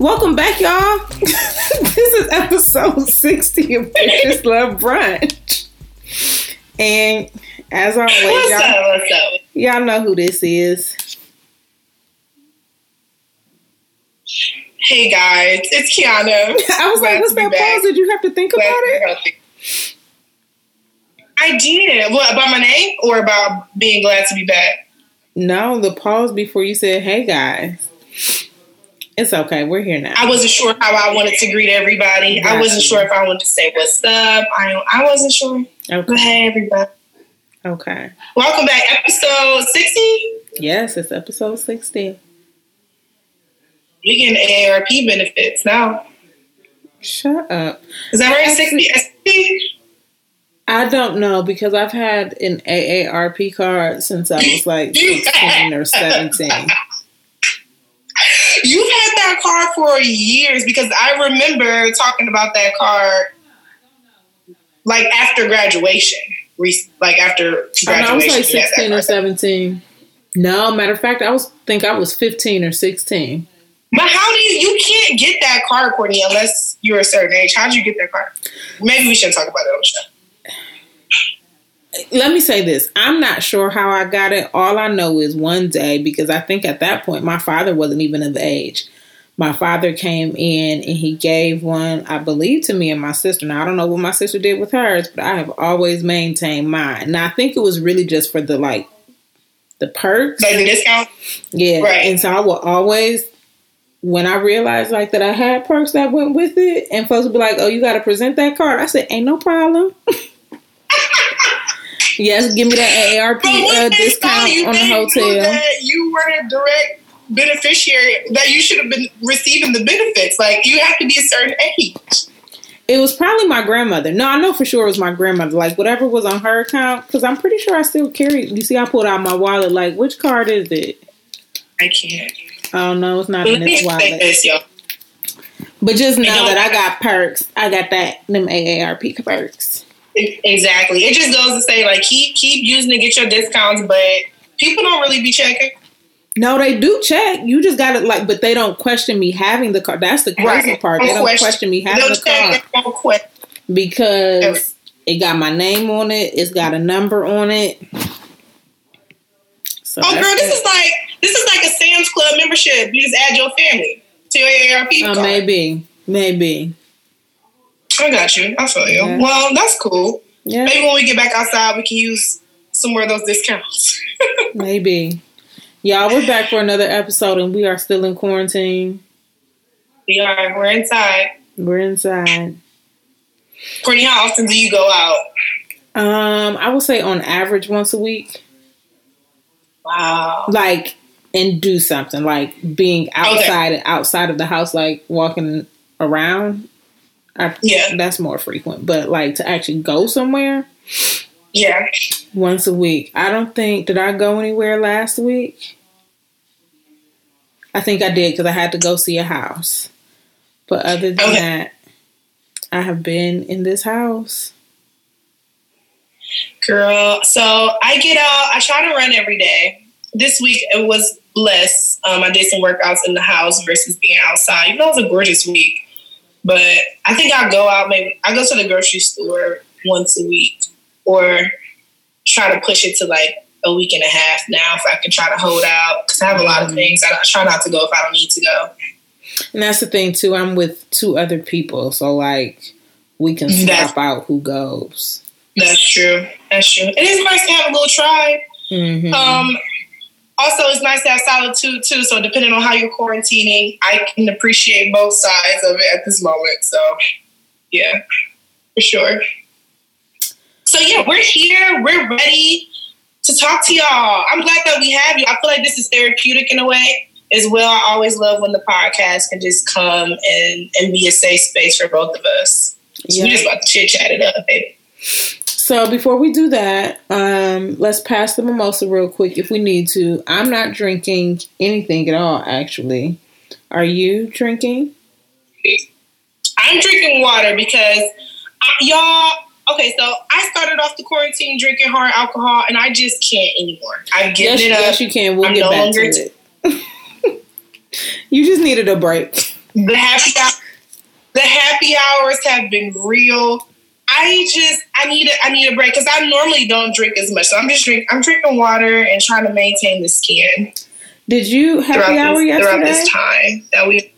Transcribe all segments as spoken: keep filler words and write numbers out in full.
Welcome back, y'all. This is episode sixty of Precious Love Brunch. And as always, what's y'all, up, what's up? Y'all know who this is. Hey guys, it's Kiana. I was Glad like, what's that pause? Did you have to think Glad about it? Healthy. I did. What, about my name or about being glad to be back? No, the pause before you said, hey guys. It's okay. We're here now. I wasn't sure how I wanted to greet everybody. Gotcha. I wasn't sure if I wanted to say what's up. I I wasn't sure. Okay. But hey, everybody. Okay. Welcome back. Episode sixty? Yes, it's episode sixty. We getting A A R P benefits now. Shut up. Is that right? sixty? I don't know, because I've had an A A R P card since I was like sixteen or seventeen. You've had that card for years, because I remember talking about that card like after graduation. Like after graduation. I, know, I was like sixteen or seventeen. No, matter of fact, I was think I was fifteen or sixteen. But how do you, you can't get that card, Courtney, unless you're a certain age. How'd you get that card? Maybe we shouldn't talk about it on the show. Let me say this. I'm not sure how I got it. All I know is one day, because I think at that point, my father wasn't even of age. My father came in and he gave one, I believe, to me and my sister. Now, I don't know what my sister did with hers, but I have always maintained mine. Now, I think it was really just for the, like, the perks. Like the discount? Yeah. Right. And so I will always... When I realized, like, that I had perks that went with it, and folks would be like, oh, you got to present that card. I said, ain't no problem. Yes, give me that A A R P uh, discount on the hotel. That you were a direct beneficiary, that you should have been receiving the benefits. Like, you have to be a certain age. It was probably my grandmother. No, I know for sure it was my grandmother. Like, whatever was on her account, because I'm pretty sure I still carry it. You see, I pulled out my wallet, like, which card is it? I can't. Oh no, it's not in this wallet. This, but just now that I got perks, I got that them A A R P perks. Exactly. It just goes to say, like, keep keep using to get your discounts, but people don't really be checking. No, they do check. You just got it, like, but they don't question me having the card. That's the crazy right. part. Don't they don't question. question me having the card because Never. it got my name on it. It's got a number on it. So oh, girl, this it. is like. This is like a Sam's Club membership. You just add your family to your A A R P card. Oh, maybe. Maybe. I got you. I feel you. Yeah. Well, that's cool. Yeah. Maybe when we get back outside, we can use some more of those discounts. Maybe. Y'all, we're back for another episode, and we are still in quarantine. We are. We're inside. We're inside. Courtney, how often do you go out? Um, I would say on average once a week. Wow. Like... And do something, like being outside okay. outside of the house, like walking around. I, yeah. That's more frequent. But like to actually go somewhere. Yeah. Once a week. I don't think, did I go anywhere last week? I think I did because I had to go see a house. But other than okay. that, I have been in this house. Girl, so I get out, I try to run every day. This week, it was less. Um, I did some workouts in the house versus being outside. Even though it was a gorgeous week. But I think I'll go out. Maybe I go to the grocery store once a week or try to push it to like a week and a half now if I can try to hold out. Because I have a lot of things. I try not to go if I don't need to go. And that's the thing, too. I'm with two other people. So, like, we can swap that's, out who goes. That's true. That's true. It is nice to have a little tribe. Mm-hmm. Um... Also, it's nice to have solitude, too. So depending on how you're quarantining, I can appreciate both sides of it at this moment. So, yeah, for sure. So, yeah, we're here. We're ready to talk to y'all. I'm glad that we have you. I feel like this is therapeutic in a way as well. I always love when the podcast can just come and, and be a safe space for both of us. Yeah. We're just about to chit-chat it up, baby. So before we do that, um, let's pass the mimosa real quick if we need to. I'm not drinking anything at all, actually. Are you drinking? I'm drinking water because, I, y'all, okay, so I started off the quarantine drinking hard alcohol, and I just can't anymore. I've given yes, it yes, up. Yes, you can. We'll I'm get no back to it. You just needed a break. The happy the happy hours have been real. I just I need a, I need a break because I normally don't drink as much. So I'm just drink I'm drinking water and trying to maintain the skin. Did you happy hour this, yesterday? Throughout this time that we.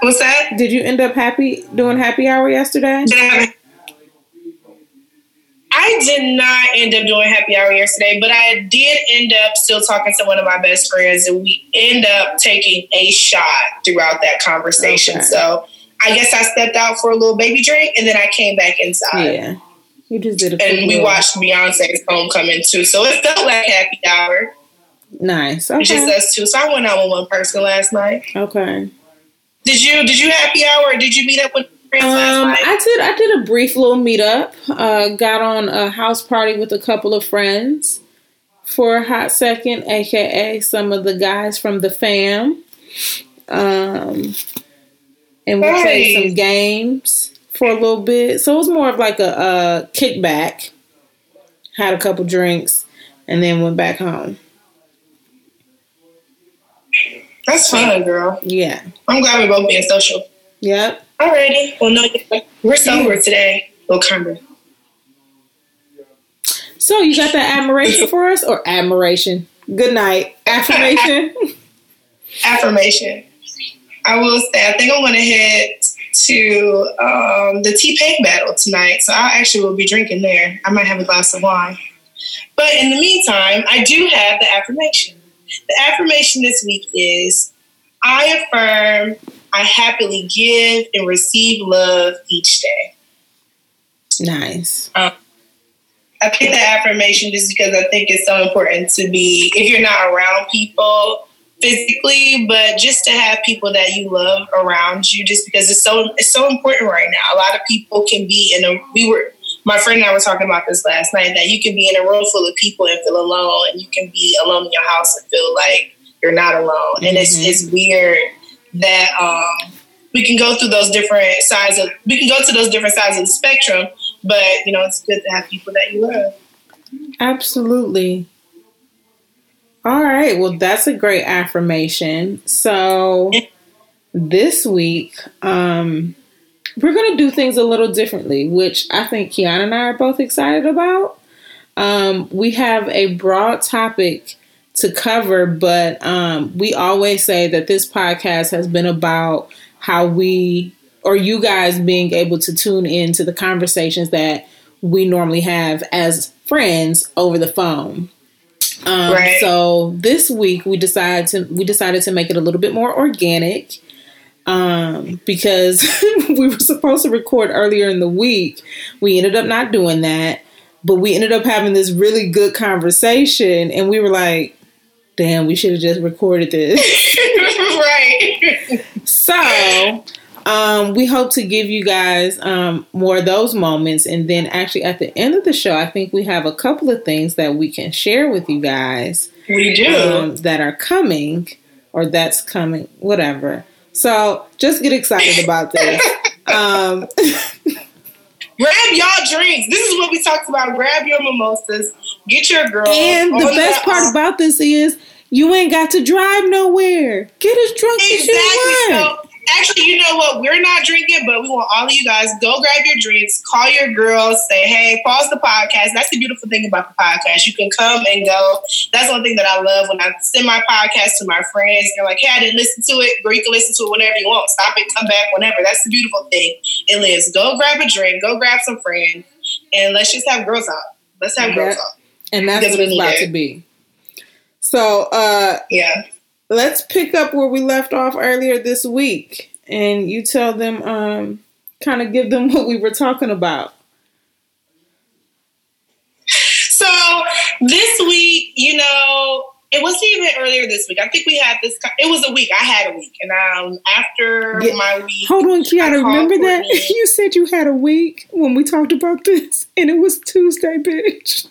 What's that? Did you end up happy doing happy hour yesterday? I, I did not end up doing happy hour yesterday, but I did end up still talking to one of my best friends, and we end up taking a shot throughout that conversation. Okay. So I guess I stepped out for a little baby drink, and then I came back inside. Yeah, you just did. A and we little. watched Beyonce's Homecoming too, so it felt like happy hour. Nice. Okay. It's just us two. So I went out with one person last night. Okay. Did you did you happy hour or did you meet up with friends um, last night? I did I did a brief little meetup. Uh, got on a house party with a couple of friends for a hot second, aka some of the guys from the fam. Um, and we hey. played some games for a little bit. So it was more of like a, a kickback. Had a couple drinks and then went back home. That's fun, girl. Yeah. I'm glad we're both being social. Yep. Alrighty. Well, no, we're sober today. Well, kind of. So, you got that admiration for us? Or admiration? Good night. Affirmation? Affirmation. I will say, I think I'm going to head to um, the T-Pain battle tonight. So, I actually will be drinking there. I might have a glass of wine. But in the meantime, I do have the affirmation. The affirmation this week is, I affirm I happily give and receive love each day. Nice. Um, I picked the affirmation just because I think it's so important to be, if you're not around people physically, but just to have people that you love around you, just because it's so it's so important right now. A lot of people can be in a, we were, my friend and I were talking about this last night, that you can be in a room full of people and feel alone, and you can be alone in your house and feel like you're not alone. Mm-hmm. And it's it's weird that um, we can go through those different sides of we can go to those different sides of the spectrum, but you know, it's good to have people that you love. Absolutely. All right. Well, that's a great affirmation. So this week, um, we're going to do things a little differently, which I think Kiana and I are both excited about. Um, we have a broad topic to cover, but um, we always say that this podcast has been about how we, or you guys being able to tune in to the conversations that we normally have as friends over the phone. Um, right. So this week we decided to, we decided to make it a little bit more organic. Um, because we were supposed to record earlier in the week. We ended up not doing that, but we ended up having this really good conversation, and we were like, damn, we should have just recorded this. Right. So, um, we hope to give you guys, um, more of those moments. And then actually at the end of the show, I think we have a couple of things that we can share with you guys. We do. Um, that are coming or that's coming, whatever. So, just get excited about this. Um, grab y'all drinks. This is what we talked about. Grab your mimosas. Get your girls. And the best part about this is you ain't got to drive nowhere. Get as drunk exactly. as you want. So, actually, you know what? We're not drinking, but we want all of you guys, go grab your drinks. Call your girls. Say, hey, pause the podcast. That's the beautiful thing about the podcast. You can come and go. That's one thing that I love when I send my podcast to my friends. They're like, hey, I didn't listen to it. Or you can listen to it whenever you want. Stop it. Come back whenever. That's the beautiful thing. It lives. Go grab a drink. Go grab some friends. And let's just have girls out. Let's have yeah. girls out. And that's what it's about to be. So, uh, yeah. Let's pick up where we left off earlier this week, and you tell them, um, kind of give them what we were talking about. So this week, you know, it wasn't even earlier this week. I think we had this, it was a week. I had a week. And um, after yeah. my week. Hold on, Kiana, remember that? You said you had a week when we talked about this, and it was Tuesday, bitch.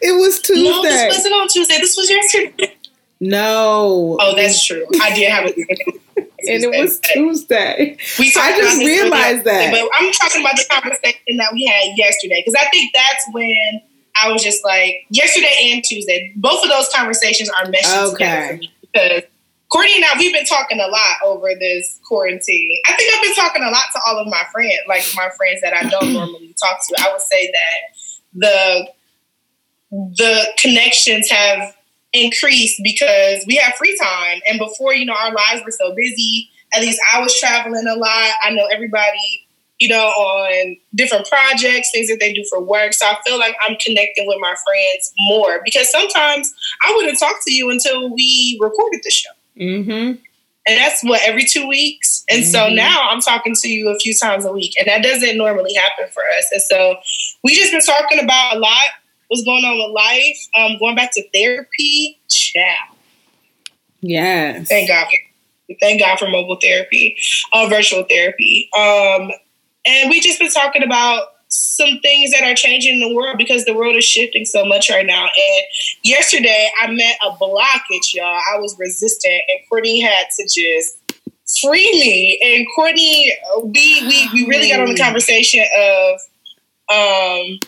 It was Tuesday. No, this wasn't on Tuesday. This was yesterday. No. Oh, that's true. I did have a and it was Tuesday. We I just realized that. But I'm talking about the conversation that we had yesterday, because I think that's when I was just like, yesterday and Tuesday, both of those conversations are meshed okay. together for me. because Courtney and I, we've been talking a lot over this quarantine. I think I've been talking a lot to all of my friends, like my friends that I don't normally talk to. I would say that the the connections have increased because we have free time. And before, you know, our lives were so busy. At least I was traveling a lot. I know everybody, you know, on different projects, things that they do for work. So I feel like I'm connecting with my friends more because sometimes I wouldn't talk to you until we recorded the show. Mm-hmm. And that's what, every two weeks. And mm-hmm. so now I'm talking to you a few times a week, and that doesn't normally happen for us. And so we just been talking about a lot, what's going on with life, um, going back to therapy. Ciao. Yes. Thank God. Thank God for mobile therapy, uh, virtual therapy. Um, and we just been talking about some things that are changing in the world because the world is shifting so much right now. And yesterday I met a blockage, y'all. I was resistant, and Courtney had to just free me. And Courtney, we we, we really got on the conversation of, um,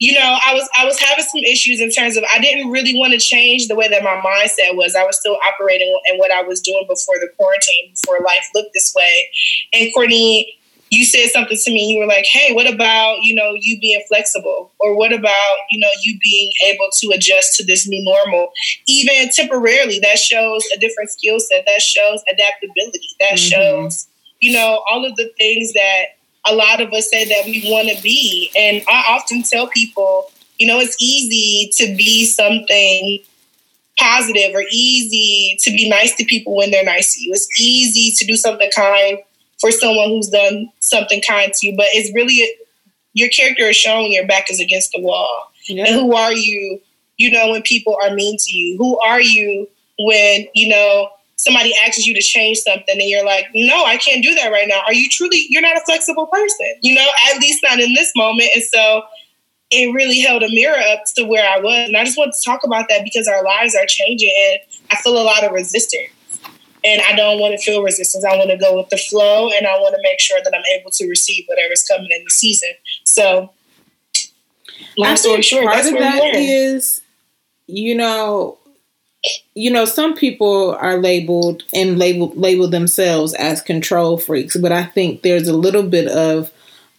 you know, I was I was having some issues in terms of I didn't really want to change the way that my mindset was. I was still operating in what I was doing before the quarantine, before life looked this way. And Courtney, you said something to me. You were like, hey, what about, you know, you being flexible? Or what about, you know, you being able to adjust to this new normal? Even temporarily, that shows a different skill set. That shows adaptability. That mm-hmm. shows, you know, all of the things that a lot of us say that we want to be. And I often tell people, you know, it's easy to be something positive or easy to be nice to people when they're nice to you. It's easy to do something kind for someone who's done something kind to you, but it's really, your character is shown when your back is against the wall. Yeah. And who are you, you know, when people are mean to you? Who are you when, you know, somebody asks you to change something and you're like, no, I can't do that right now. Are you truly, you're not a flexible person, you know, at least not in this moment. And so it really held a mirror up to where I was. And I just want to talk about that because our lives are changing and I feel a lot of resistance. And I don't want to feel resistance. I want to go with the flow, and I want to make sure that I'm able to receive whatever's coming in the season. So, long story short, part of that is, you know, you know, some people are labeled and label label themselves as control freaks, but I think there's a little bit of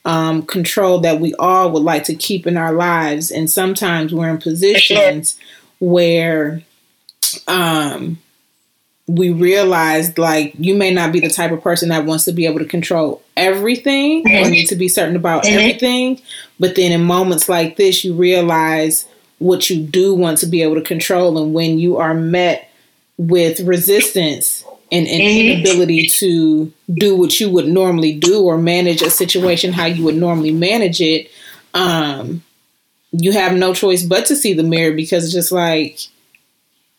um, control that we all would like to keep in our lives, and sometimes we're in positions where, um. we realized, like, you may not be the type of person that wants to be able to control everything mm-hmm. or need to be certain about mm-hmm. everything. But then in moments like this, you realize what you do want to be able to control. And when you are met with resistance and, and mm-hmm. inability to do what you would normally do or manage a situation how you would normally manage it, um, you have no choice but to see the mirror, because it's just like,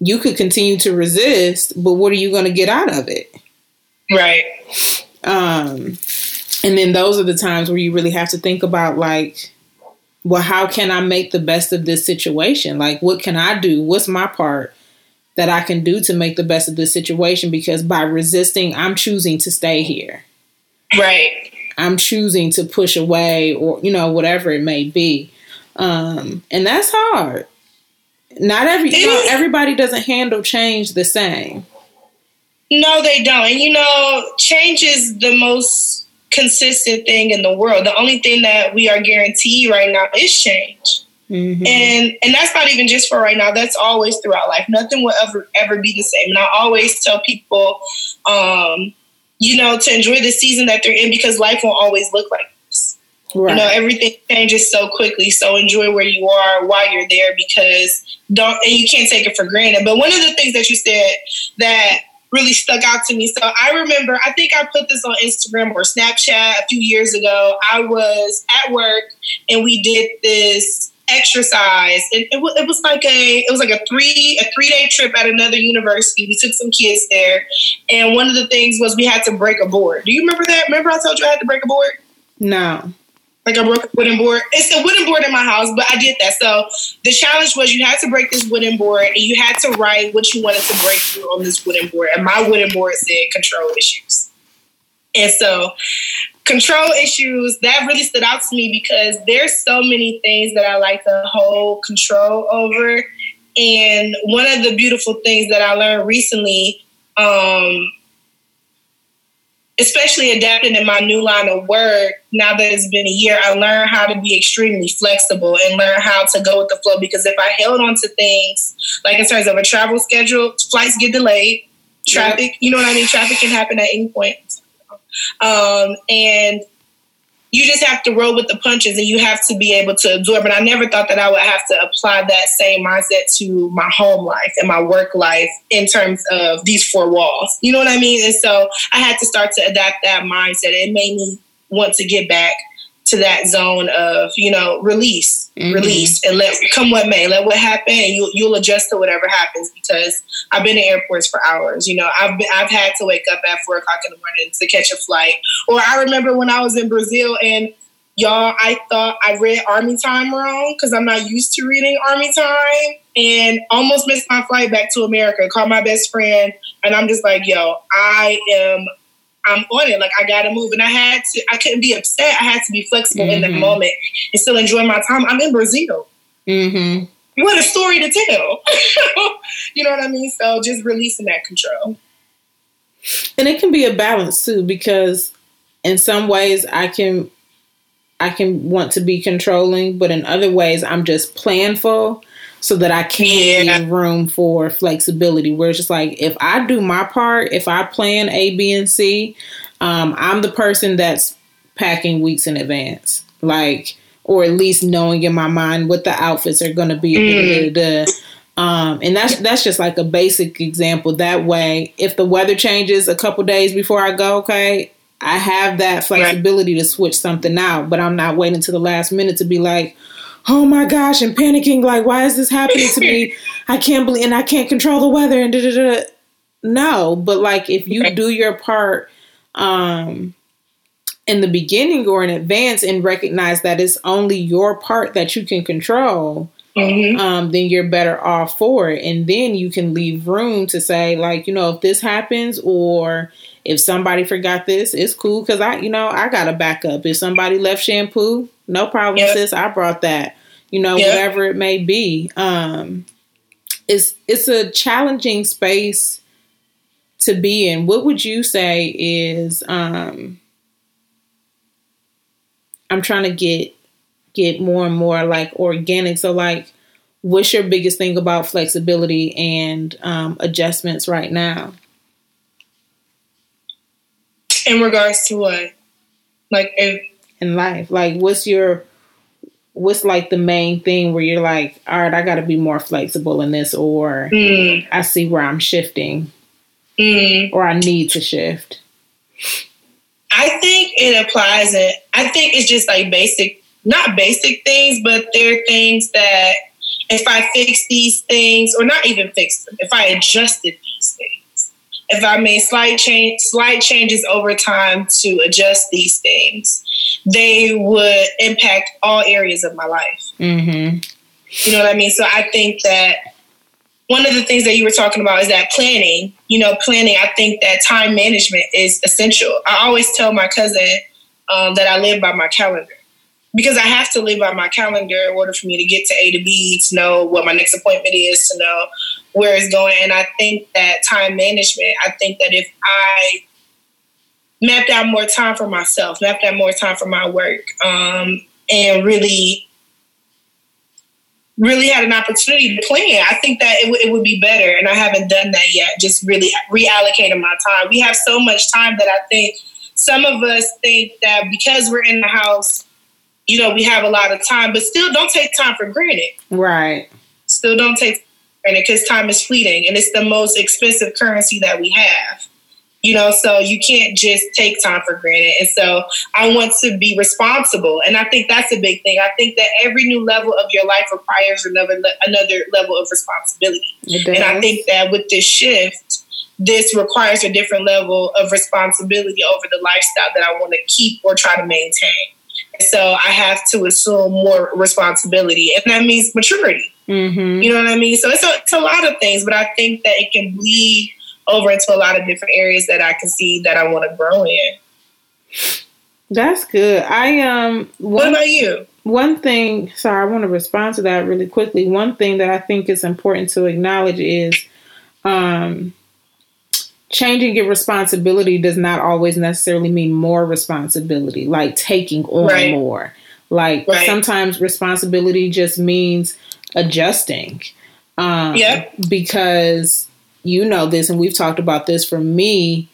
you could continue to resist, but what are you going to get out of it? Right. Um, and then those are the times where you really have to think about, like, well, how can I make the best of this situation? Like, what can I do? What's my part that I can do to make the best of this situation? Because by resisting, I'm choosing to stay here. Right. I'm choosing to push away, or, you know, whatever it may be. Um, and that's hard. Not every you know, everybody doesn't handle change the same. No, they don't. And, you know, change is the most consistent thing in the world. The only thing that we are guaranteed right now is change. Mm-hmm. And and that's not even just for right now. That's always throughout life. Nothing will ever, ever be the same. And I always tell people, um, you know, to enjoy the season that they're in, because life won't always look like this. Right. You know, everything changes so quickly. So enjoy where you are while you're there, because Don't and you can't take it for granted. But one of the things that you said that really stuck out to me. So I remember, I think I put this on Instagram or Snapchat a few years ago. I was at work and we did this exercise, and it, it was like a it was like a three a three day trip at another university. We took some kids there, and one of the things was we had to break a board. Do you remember that? Remember I told you I had to break a board? No. Like, I broke a wooden board. It's a wooden board in my house, but I did that. So the challenge was you had to break this wooden board, and you had to write what you wanted to break through on this wooden board. And my wooden board said control issues. And so control issues, that really stood out to me, because there's so many things that I like to hold control over. And one of the beautiful things that I learned recently, um, especially adapting in my new line of work, now that it's been a year, I learned how to be extremely flexible and learn how to go with the flow. Because if I held on to things, like in terms of a travel schedule, flights get delayed, traffic, yep. you know what I mean? Traffic can happen at any point. Um, and you just have to roll with the punches and you have to be able to absorb. And I never thought that I would have to apply that same mindset to my home life and my work life in terms of these four walls. You know what I mean? And so I had to start to adapt that mindset. It made me want to get back to that zone of, you know, release, mm-hmm. release and let come what may, let what happen. And you, you'll adjust to whatever happens, because I've been in airports for hours. You know, I've been, I've had to wake up at four o'clock in the morning to catch a flight. Or I remember when I was in Brazil, and y'all, I thought I read Army Time wrong, because I'm not used to reading Army Time, and almost missed my flight back to America. Called my best friend, and I'm just like, yo, I am I'm on it. Like, I got to move. And I had to, I couldn't be upset. I had to be flexible mm-hmm. in that moment and still enjoy my time. I'm in Brazil. Mm-hmm. What a story to tell. You know what I mean? So just releasing that control. And it can be a balance too, because in some ways I can, I can want to be controlling, but in other ways I'm just planful so that I can yeah. leave room for flexibility, where it's just like, if I do my part, if I plan A, B, and C, um, I'm the person that's packing weeks in advance, like, or at least knowing in my mind what the outfits are going to be. Mm. Da, da, da. Um, and that's, that's just like a basic example. That way, if the weather changes a couple days before I go, okay, I have that flexibility right. to switch something out, but I'm not waiting to the last minute to be like, oh my gosh, and panicking, like, why is this happening to me? I can't believe, and I can't control the weather, and da, da, da. No, but like, if you do your part um, in the beginning or in advance and recognize that it's only your part that you can control, mm-hmm. um, then you're better off for it. And then you can leave room to say, like, you know, if this happens, or if somebody forgot this, it's cool, because I, you know, I got a backup. If somebody left shampoo, no problem, yep. sis. I brought that, you know, yep. whatever it may be. Um, it's it's a challenging space to be in. What would you say is? Um, I'm trying to get get more and more like organic. So, like, what's your biggest thing about flexibility and um, adjustments right now? In regards to what, like, if. In life, like, what's your what's like the main thing where you're like, all right, I got to be more flexible in this, or mm. I see where I'm shifting mm. or I need to shift? I think it applies in, I think it's just like basic, not basic things, but there are things that if I fix these things, or not even fix them, if I adjusted these things, if I made slight change slight changes over time to adjust these things, they would impact all areas of my life. Mm-hmm. You know what I mean? So I think that one of the things that you were talking about is that planning, you know, planning. I think that time management is essential. I always tell my cousin um, that I live by my calendar, because I have to live by my calendar in order for me to get to A to B, to know what my next appointment is, to know where it's going. And I think that time management, I think that if I mapped out more time for myself, mapped out more time for my work, um, and really, really had an opportunity to plan, I think that it, w- it would be better. And I haven't done that yet, just really reallocating my time. We have so much time that I think some of us think that because we're in the house, you know, we have a lot of time, but still don't take time for granted. Right. Still don't take time for granted, because time is fleeting, and it's the most expensive currency that we have. You know, so you can't just take time for granted. And so I want to be responsible. And I think that's a big thing. I think that every new level of your life requires another another level of responsibility. And I think that with this shift, this requires a different level of responsibility over the lifestyle that I want to keep or try to maintain. And so I have to assume more responsibility. And that means maturity. Mm-hmm. You know what I mean? So it's a, it's a lot of things, but I think that it can bleed over into a lot of different areas that I can see that I want to grow in. That's good. I um. What, what about you? one thing, sorry, I want to respond to that really quickly. One thing that I think is important to acknowledge is um, changing your responsibility does not always necessarily mean more responsibility, like taking on right. more. Like right. sometimes responsibility just means adjusting. Um, yep. Because you know this, and we've talked about this. For me,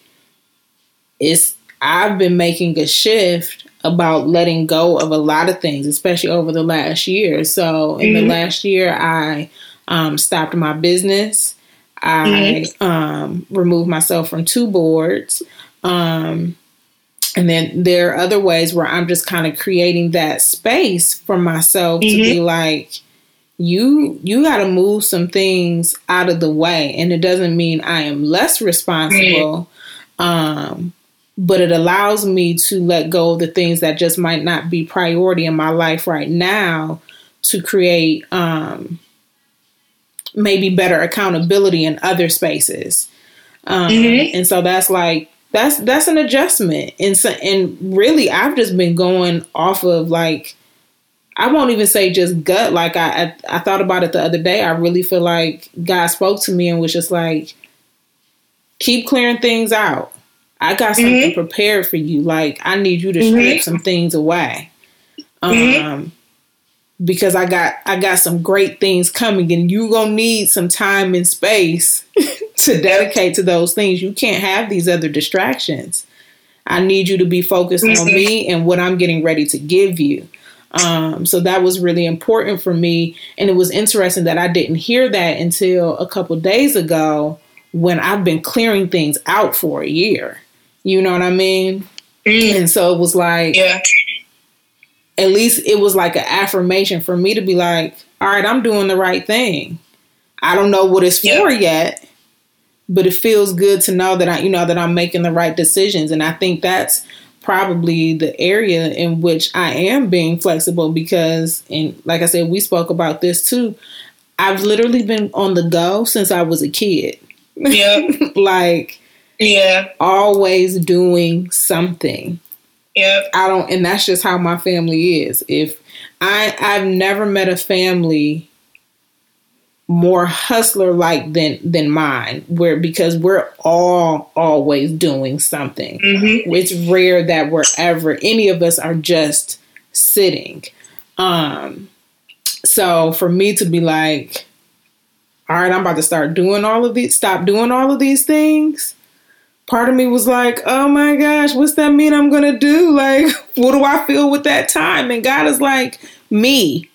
it's I've been making a shift about letting go of a lot of things, especially over the last year. So in mm-hmm. the last year, I um, stopped my business. I mm-hmm. um, removed myself from two boards. Um, and then there are other ways where I'm just kind of creating that space for myself mm-hmm. to be like, you you got to move some things out of the way. And it doesn't mean I am less responsible. Mm-hmm. Um But it allows me to let go of the things that just might not be priority in my life right now to create um, maybe better accountability in other spaces. Um, mm-hmm. And so that's like, that's that's an adjustment. And, so, and really, I've just been going off of like, I won't even say just gut. Like I, I, I thought about it the other day. I really feel like God spoke to me and was just like, keep clearing things out. I got something mm-hmm. prepared for you. Like, I need you to strip mm-hmm. some things away. Um, mm-hmm. Because I got I got some great things coming, and you're going to need some time and space to dedicate to those things. You can't have these other distractions. I need you to be focused mm-hmm. on me and what I'm getting ready to give you. Um, so that was really important for me. And it was interesting that I didn't hear that until a couple days ago when I've been clearing things out for a year. You know what I mean? Mm. And so it was like, yeah. at least it was like an affirmation for me to be like, all right, I'm doing the right thing. I don't know what it's yeah. for yet, but it feels good to know that I, you know, that I'm making the right decisions. And I think that's probably the area in which I am being flexible because, and like I said, we spoke about this too. I've literally been on the go since I was a kid. Yeah. Like, yeah, always doing something. Yeah, I don't, and that's just how my family is. If I, I've never met a family more hustler-like than than mine, where because we're all always doing something. Mm-hmm. It's rare that we're ever any of us are just sitting. Um, so for me to be like, all right, I'm about to start doing all of these, stop doing all of these things. Part of me was like, oh my gosh, what's that mean I'm going to do? Like, what do I feel with that time? And God is like, me,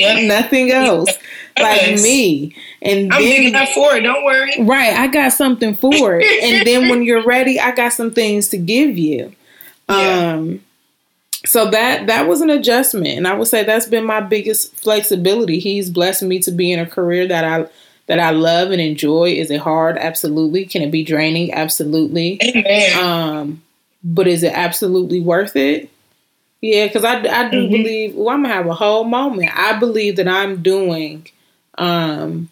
yep. nothing else, yes. like me. And I'm then, up for it, don't worry. Right, I got something for it. And then when you're ready, I got some things to give you. Yeah. Um, So that that was an adjustment, and I would say that's been my biggest flexibility. He's blessed me to be in a career that I that I love and enjoy. Is it hard? Absolutely. Can it be draining? Absolutely. Um, but is it absolutely worth it? Yeah, because I, I do mm-hmm. believe, well, I'm going to have a whole moment. I believe that I'm doing um,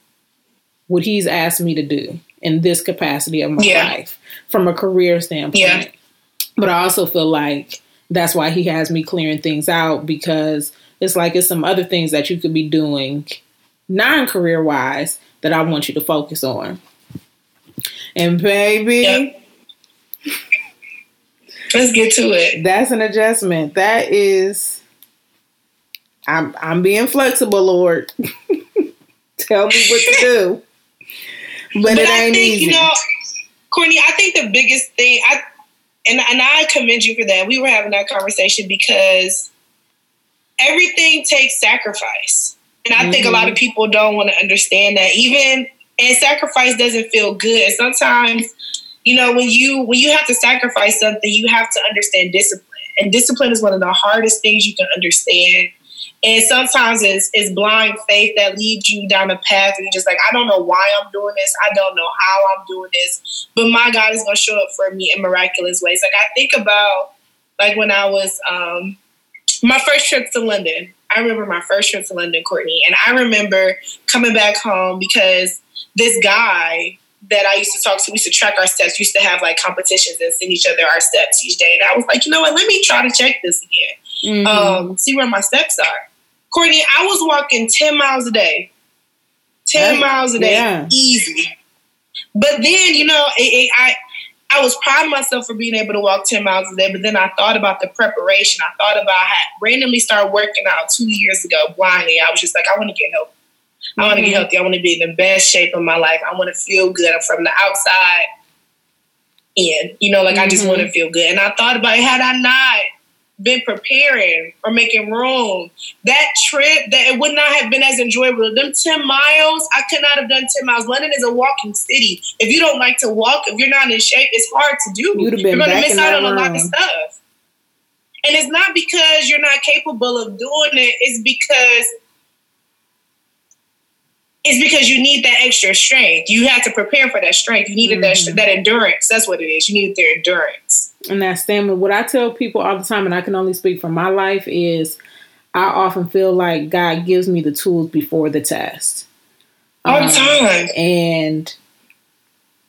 what he's asked me to do in this capacity of my yeah. life from a career standpoint. Yeah. But I also feel like that's why he has me clearing things out, because it's like it's some other things that you could be doing non-career wise that I want you to focus on. And baby, yep. let's get to it. That's an adjustment. That is, I'm I'm being flexible, Lord. Tell me what to do. But, but it I ain't think, easy. You know, Courtney, I think the biggest thing I. And, and I commend you for that. We were having that conversation because everything takes sacrifice. And I mm-hmm. think a lot of people don't want to understand that. Even, and sacrifice doesn't feel good. And sometimes, you know, when you when you have to sacrifice something, you have to understand discipline. And discipline is one of the hardest things you can understand. And sometimes it's, it's blind faith that leads you down a path. And you're just like, I don't know why I'm doing this. I don't know how I'm doing this. But my God is going to show up for me in miraculous ways. Like I think about like when I was um, my first trip to London. I remember my first trip to London, Courtney. And I remember coming back home because this guy that I used to talk to, we used to track our steps. We used to have like competitions and send each other our steps each day. And I was like, you know what? Let me try to check this again. mm-hmm. um, see where my steps are. Courtney, I was walking ten miles a day. ten right. miles a day, yeah. easy. But then, you know, it, it, I I was proud of myself for being able to walk ten miles a day, but then I thought about the preparation. I thought about how I randomly started working out two years ago blindly. I was just like, I want to get healthy. Mm-hmm. I want to get healthy. I want to be in the best shape of my life. I want to feel good from the outside in. You know, like mm-hmm. I just want to feel good. And I thought about it. Had I not been preparing or making room, that trip, that it would not have been as enjoyable. Them ten miles, I could not have done ten miles. London is a walking city. If you don't like to walk, if you're not in shape, it's hard to do. You'd have been you're going to miss out on a lot of stuff. And it's not because you're not capable of doing it. It's because it's because you need that extra strength. You had to prepare for that strength. You needed mm-hmm. that that endurance. That's what it is. You needed their endurance. And that stamina. What I tell people all the time, and I can only speak for my life, is I often feel like God gives me the tools before the test. All the um, time. And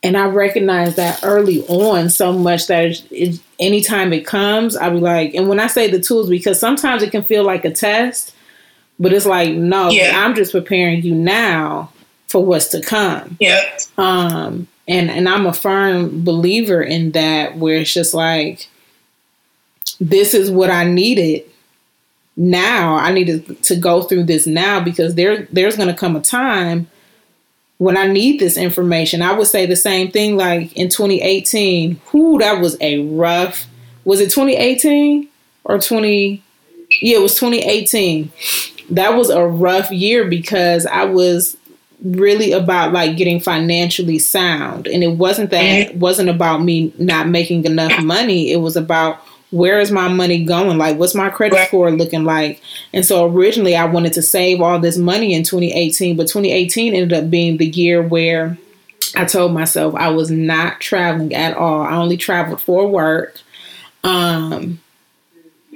and I recognize that early on so much that it, anytime it comes, I'll be like, and when I say the tools, because sometimes it can feel like a test, but it's like, no, yeah. I'm just preparing you now for what's to come. Yeah. Um, and, and I'm a firm believer in that, where it's just like, this is what I needed now. I needed to go through this now, because there there's going to come a time when I need this information. I would say the same thing, like in twenty eighteen, whoo, that was a rough, was it twenty eighteen or twenty? Yeah, it was twenty eighteen. That was a rough year because I was really about like getting financially sound, and it wasn't that it wasn't about me not making enough money. It was about, where is my money going? Like, what's my credit score looking like? And so originally I wanted to save all this money in twenty eighteen, but twenty eighteen ended up being the year where I told myself I was not traveling at all. I only traveled for work. Um,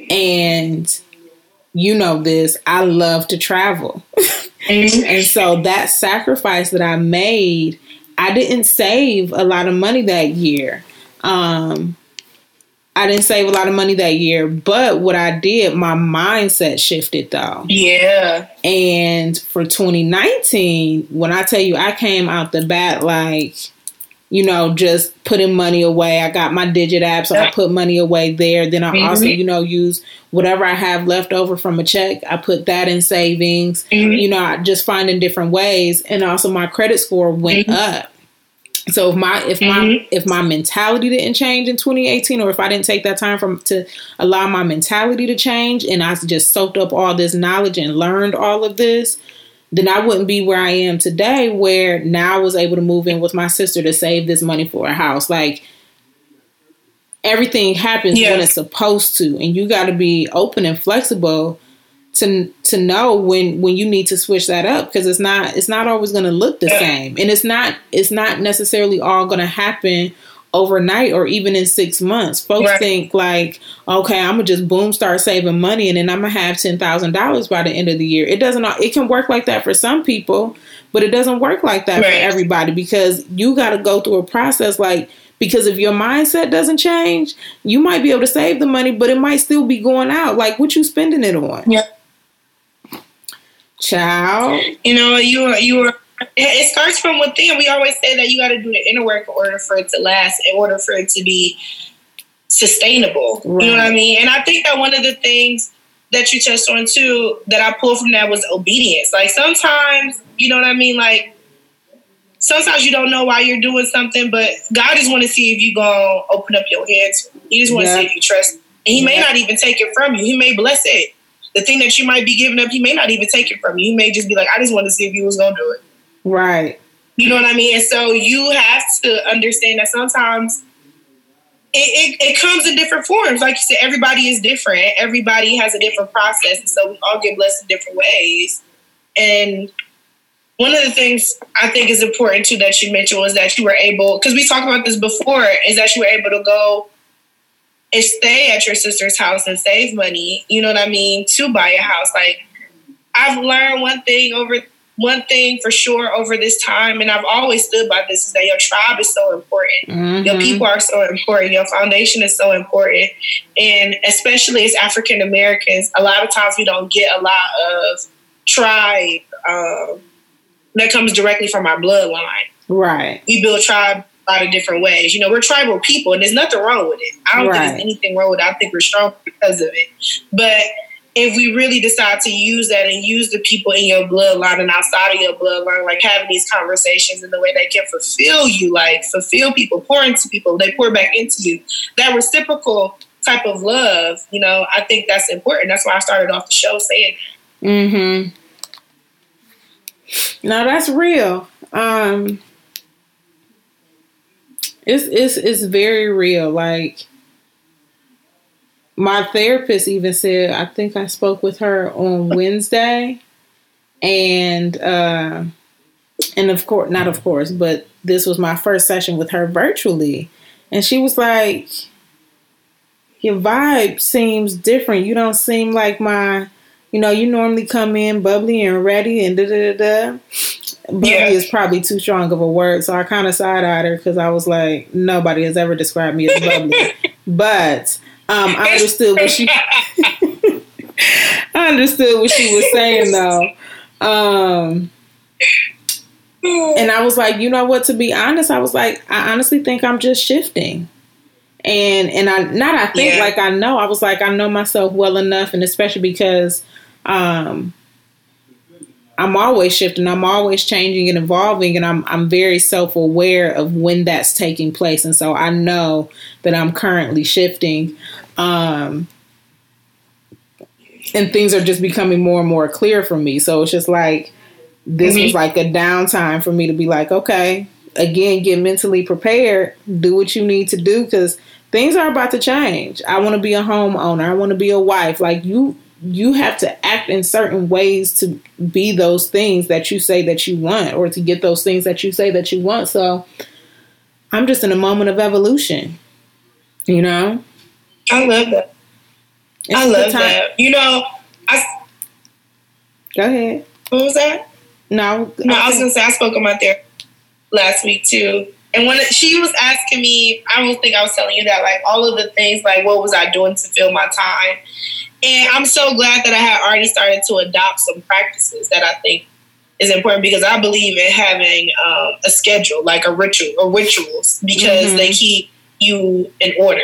and you know this, I love to travel. And so that sacrifice that I made, I didn't save a lot of money that year. Um, I didn't save a lot of money that year, but what I did, my mindset shifted though. Yeah. And for twenty nineteen, when I tell you, I came out the bat like, you know, just putting money away. I got my digit app, so I put money away there. Then I mm-hmm. also, you know, use whatever I have left over from a check. I put that in savings, mm-hmm. you know, just finding different ways. And also my credit score went mm-hmm. up. So if my if my mm-hmm. if my mentality didn't change in twenty eighteen, or if I didn't take that time from to allow my mentality to change, and I just soaked up all this knowledge and learned all of this, then I wouldn't be where I am today, where now I was able to move in with my sister to save this money for a house. Like, everything happens yes. when it's supposed to. And you got to be open and flexible to to know when, when you need to switch that up, because it's not it's not always going to look the yeah. same. And it's not it's not necessarily all going to happen overnight or even in six months. Folks right. think like, okay, I'm gonna just boom, start saving money, and then I'm gonna have ten thousand dollars by the end of the year. It doesn't, it can work like that for some people, but it doesn't work like that right. for everybody, because you got to go through a process. Like, because if your mindset doesn't change, you might be able to save the money, but it might still be going out. Like, what you spending it on? Yeah. Child. You know, you are, you are, it starts from within. We always say that you got to do the inner work in order for it to last, in order for it to be sustainable. Right. You know what I mean? And I think that one of the things that you touched on too, that I pulled from that, was obedience. Like, sometimes, you know what I mean? Like, sometimes you don't know why you're doing something, but God just want to see if you gonna open up your hands. He just want to yeah. see if you trust him. And he yeah. may not even take it from you. He may bless it. The thing that you might be giving up, he may not even take it from you. He may just be like, I just want to see if you was gonna do it. Right. You know what I mean? And so you have to understand that sometimes it, it, it comes in different forms. Like you said, everybody is different. Everybody has a different process. And so we all get blessed in different ways. And one of the things I think is important too that you mentioned was that you were able, because we talked about this before, is that you were able to go and stay at your sister's house and save money, you know what I mean, to buy a house. Like, I've learned one thing over one thing for sure over this time, and I've always stood by this, is that your tribe is so important. Mm-hmm. Your people are so important. Your foundation is so important. And especially as African Americans, a lot of times we don't get a lot of tribe um, that comes directly from our bloodline. Right. We build tribe a lot of different ways. You know, we're tribal people, and there's nothing wrong with it. I don't right. think there's anything wrong with it. I think we're strong because of it. But if we really decide to use that and use the people in your bloodline and outside of your bloodline, like having these conversations in the way they can fulfill you, like fulfill people, pour into people, they pour back into you, that reciprocal type of love, you know, I think that's important. That's why I started off the show saying that. Mm-hmm. No, that's real. Um, it's, it's, it's very real. Like, my therapist even said, I think I spoke with her on Wednesday, and uh, and of course, not of course, but this was my first session with her virtually. And she was like, your vibe seems different. You don't seem like my, you know, you normally come in bubbly and ready and da da da da. Bubbly yeah. is probably too strong of a word. So I kind of side-eyed her because I was like, nobody has ever described me as bubbly. But Um, I understood what she I understood what she was saying though. Um, and I was like, you know what, to be honest, I was like, I honestly think I'm just shifting. And and I not I think yeah. like I know. I was like, I know myself well enough, and especially because um, I'm always shifting, I'm always changing and evolving, and I'm I'm very self aware of when that's taking place, and so I know that I'm currently shifting, um, and things are just becoming more and more clear for me. So it's just like, this mm-hmm. was like a downtime for me to be like, okay, again, get mentally prepared, do what you need to do, because things are about to change. I want to be a homeowner. I want to be a wife. Like, you, you have to act in certain ways to be those things that you say that you want, or to get those things that you say that you want. So I'm just in a moment of evolution. You know, I love that. It's I love that. You know, I go ahead. What was that? No, no. I, I was gonna say I spoke on my therapy last week too, and when she was asking me, I don't think I was telling you that, like all of the things, like what was I doing to fill my time, and I'm so glad that I had already started to adopt some practices that I think is important, because I believe in having um, a schedule, like a ritual or rituals, because mm-hmm. they keep you in order.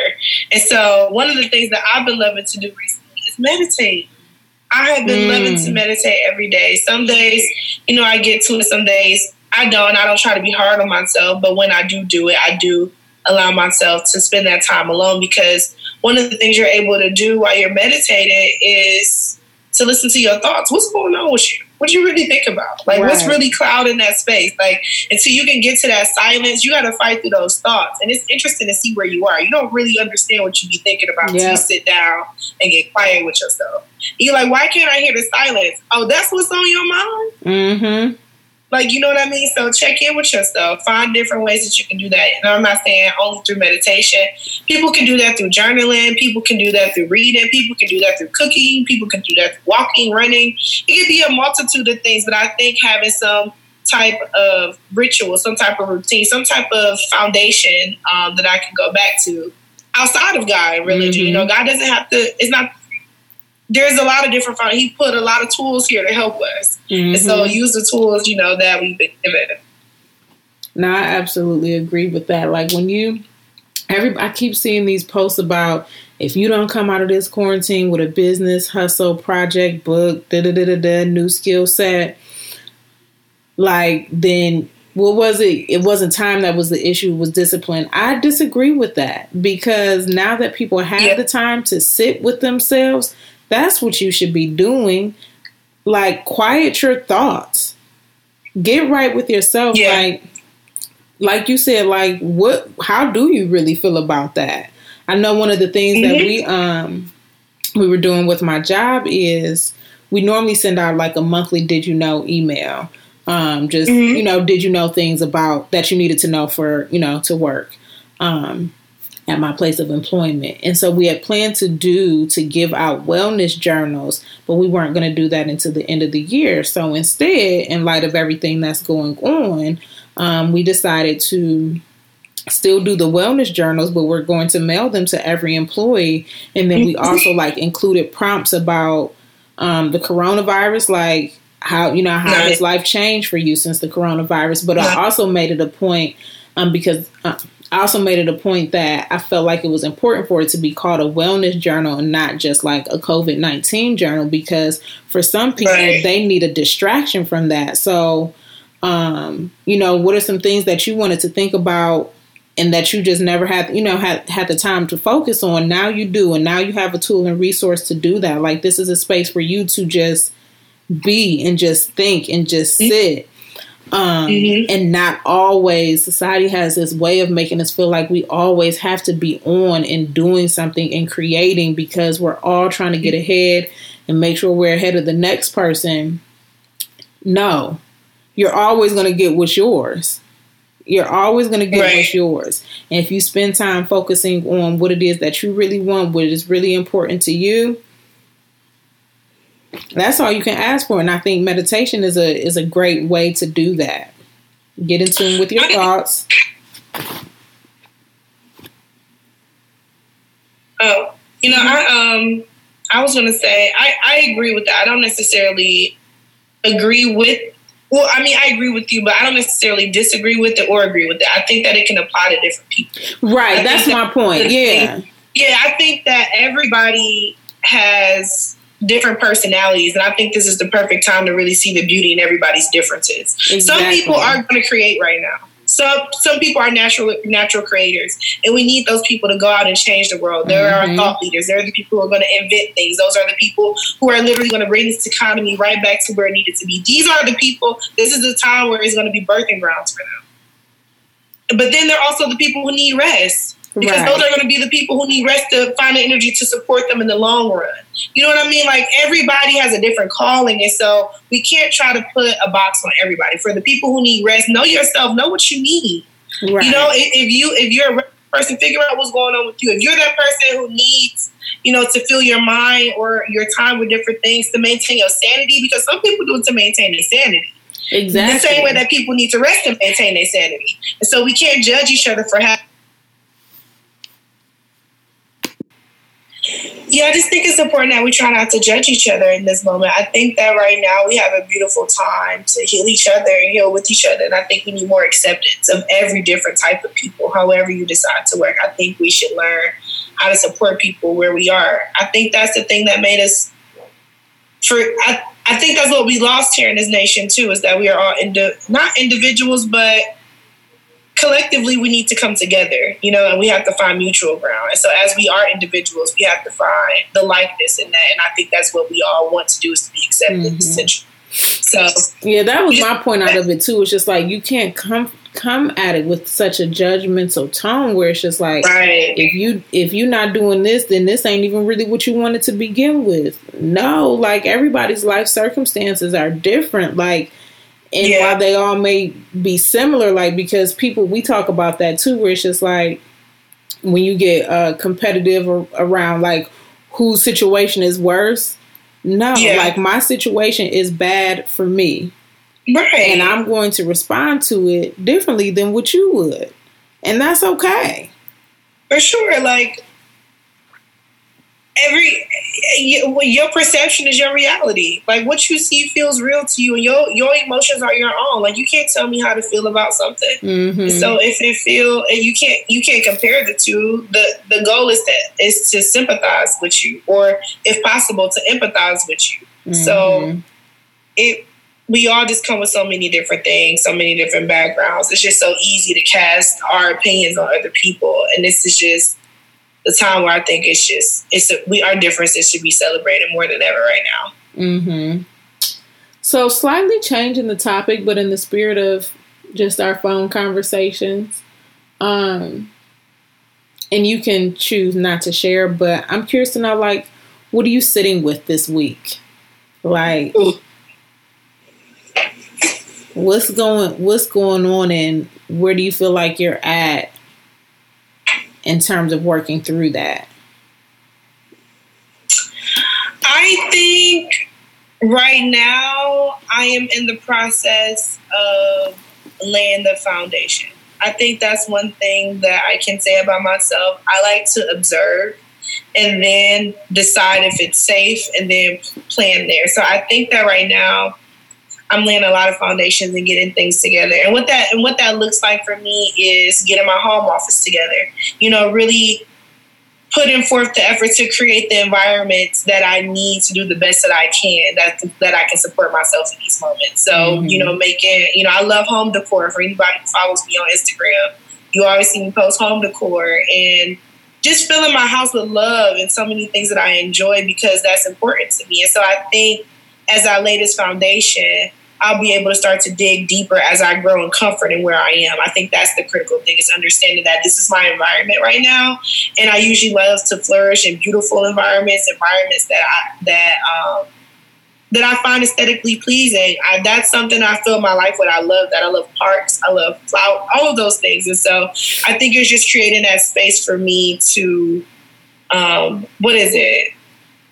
And so one of the things that I've been loving to do recently is meditate. I have been mm. loving to meditate every day. Some days, you know, I get to it. Some days I don't. I don't try to be hard on myself, but when I do do it, I do allow myself to spend that time alone, because one of the things you're able to do while you're meditating is to listen to your thoughts. What's going on with you? What do you really think about? Like, right. what's really clouding that space? Like, until you can get to that silence, you got to fight through those thoughts. And it's interesting to see where you are. You don't really understand what you be thinking about yeah. until you sit down and get quiet with yourself. And you're like, why can't I hear the silence? Oh, that's what's on your mind? Mm-hmm. Like, you know what I mean? So check in with yourself. Find different ways that you can do that. And I'm not saying only through meditation. People can do that through journaling. People can do that through reading. People can do that through cooking. People can do that through walking, running. It could be a multitude of things, but I think having some type of ritual, some type of routine, some type of foundation um, that I can go back to outside of God and religion. Mm-hmm. You know, God doesn't have to, it's not, there's a lot of different, he put a lot of tools here to help us. Mm-hmm. And so use the tools, you know, that we've been given. No, I absolutely agree with that. Like when you, every, I keep seeing these posts about, if you don't come out of this quarantine with a business, hustle, project, book, da da da da da, new skill set, like then what was it? It wasn't time that was the issue, it was discipline. I disagree with that, because now that people have yeah. the time to sit with themselves, that's what you should be doing. Like, quiet your thoughts. Get right with yourself. Yeah. Like, like you said, like, what, how do you really feel about that? I know one of the things mm-hmm. that we, um, we were doing with my job is we normally send out like a monthly, did you know, email. Um, just, mm-hmm. you know, did you know things about that you needed to know for, you know, to work. Um, at my place of employment. And so we had planned to do, to give out wellness journals, but we weren't going to do that until the end of the year. So instead, in light of everything that's going on, um, we decided to still do the wellness journals, but we're going to mail them to every employee. And then we also like included prompts about um, the coronavirus, like how, you know, how Not has it. life changed for you since the coronavirus? But Not I also made it a point um, because uh, I also made it a point that I felt like it was important for it to be called a wellness journal and not just like a COVID nineteen journal, because for some people, right, they need a distraction from that. So, um, you know, what are some things that you wanted to think about and that you just never had, you know, had, had the time to focus on? Now you do. And now you have a tool and resource to do that. Like, this is a space for you to just be and just think and just sit. Um, mm-hmm. And not always, society has this way of making us feel like we always have to be on and doing something and creating, because we're all trying to get ahead and make sure we're ahead of the next person. No, you're always going to get what's yours. You're always going to get right. what's yours. And if you spend time focusing on what it is that you really want, what is really important to you, that's all you can ask for. And I think meditation is a is a great way to do that. Get in tune with your thoughts. Oh, you know, I um, I was going to say, I, I agree with that. I don't necessarily agree with Well, I mean, I agree with you, but I don't necessarily disagree with it or agree with it. I think that it can apply to different people. Right. I that's that, my point. Yeah. Yeah. I think that everybody has different personalities, and I think this is the perfect time to really see the beauty in everybody's differences. Exactly. Some people are going to create right now. Some some people are natural natural creators, and we need those people to go out and change the world. There mm-hmm. are thought leaders. There are the people who are going to invent things. Those are the people who are literally going to bring this economy right back to where it needed to be. These are the people. This is the time where it's going to be birthing grounds for them. But then there are also the people who need rest, because right. those are going to be the people who need rest to find the energy to support them in the long run. You know what I mean? Like, everybody has a different calling, and so we can't try to put a box on everybody. For the people who need rest, know yourself, know what you need. Right. You know, if, if you if you're a person, figure out what's going on with you. If you're that person who needs, you know, to fill your mind or your time with different things to maintain your sanity, because some people do it to maintain their sanity. Exactly. The same way that people need to rest and maintain their sanity. And so we can't judge each other for how. Yeah, I just think it's important that we try not to judge each other in this moment. I think that right now we have a beautiful time to heal each other and heal with each other. And I think we need more acceptance of every different type of people, however you decide to work. I think we should learn how to support people where we are. I think that's the thing that made us... For, I, I think that's what we lost here in this nation, too, is that we are all, indi- not individuals, but... collectively, we need to come together, you know, and we have to find mutual ground. And so as we are individuals, we have to find the likeness in that. And I think that's what we all want to do, is to be accepted. Mm-hmm. Essentially. So, yeah, that was my point out of it, too. It's just like, you can't come come at it with such a judgmental tone, where it's just like, right. if you if you're not doing this, then this ain't even really what you wanted to begin with. No, like, everybody's life circumstances are different. Like, And yeah. while they all may be similar, like, because people, we talk about that too, where it's just like, when you get uh, competitive or, around like whose situation is worse. No, yeah. like, my situation is bad for me. Right. And I'm going to respond to it differently than what you would. And that's okay. For sure. Like, Every your perception is your reality. Like, what you see feels real to you, and your your emotions are your own. Like, you can't tell me how to feel about something. Mm-hmm. So if it feel, and you can't you can't compare the two. The the goal is that is to sympathize with you, or if possible, to empathize with you. Mm-hmm. So it we all just come with so many different things, so many different backgrounds. It's just so easy to cast our opinions on other people, and this is just the time where I think it's just, it's a, we our differences should be celebrated more than ever right now. Mm-hmm. So, slightly changing the topic, but in the spirit of just our phone conversations, um, and you can choose not to share, but I'm curious to know, like, what are you sitting with this week? Like, Ooh. what's going, what's going on, and where do you feel like you're at? in terms of working through that? I think right now I am in the process of laying the foundation. I think that's one thing that I can say about myself. I like to observe and then decide if it's safe and then plan there. So I think that right now I'm laying a lot of foundations and getting things together. And what that and what that looks like for me is getting my home office together. You know, really putting forth the effort to create the environments that I need to do the best that I can, that that I can support myself in these moments. So, mm-hmm. you know, making, you know, I love home decor. For anybody who follows me on Instagram, you always see me post home decor and just filling my house with love and so many things that I enjoy because that's important to me. And so I think as I lay this foundation, I'll be able to start to dig deeper as I grow in comfort in where I am. I think that's the critical thing, is understanding that this is my environment right now. And I usually love to flourish in beautiful environments, environments that I, that, um, that I find aesthetically pleasing. I, that's something I fill my life with. I love that. I love parks. I love flower, all of those things. And so I think it's just creating that space for me to, um, what is it?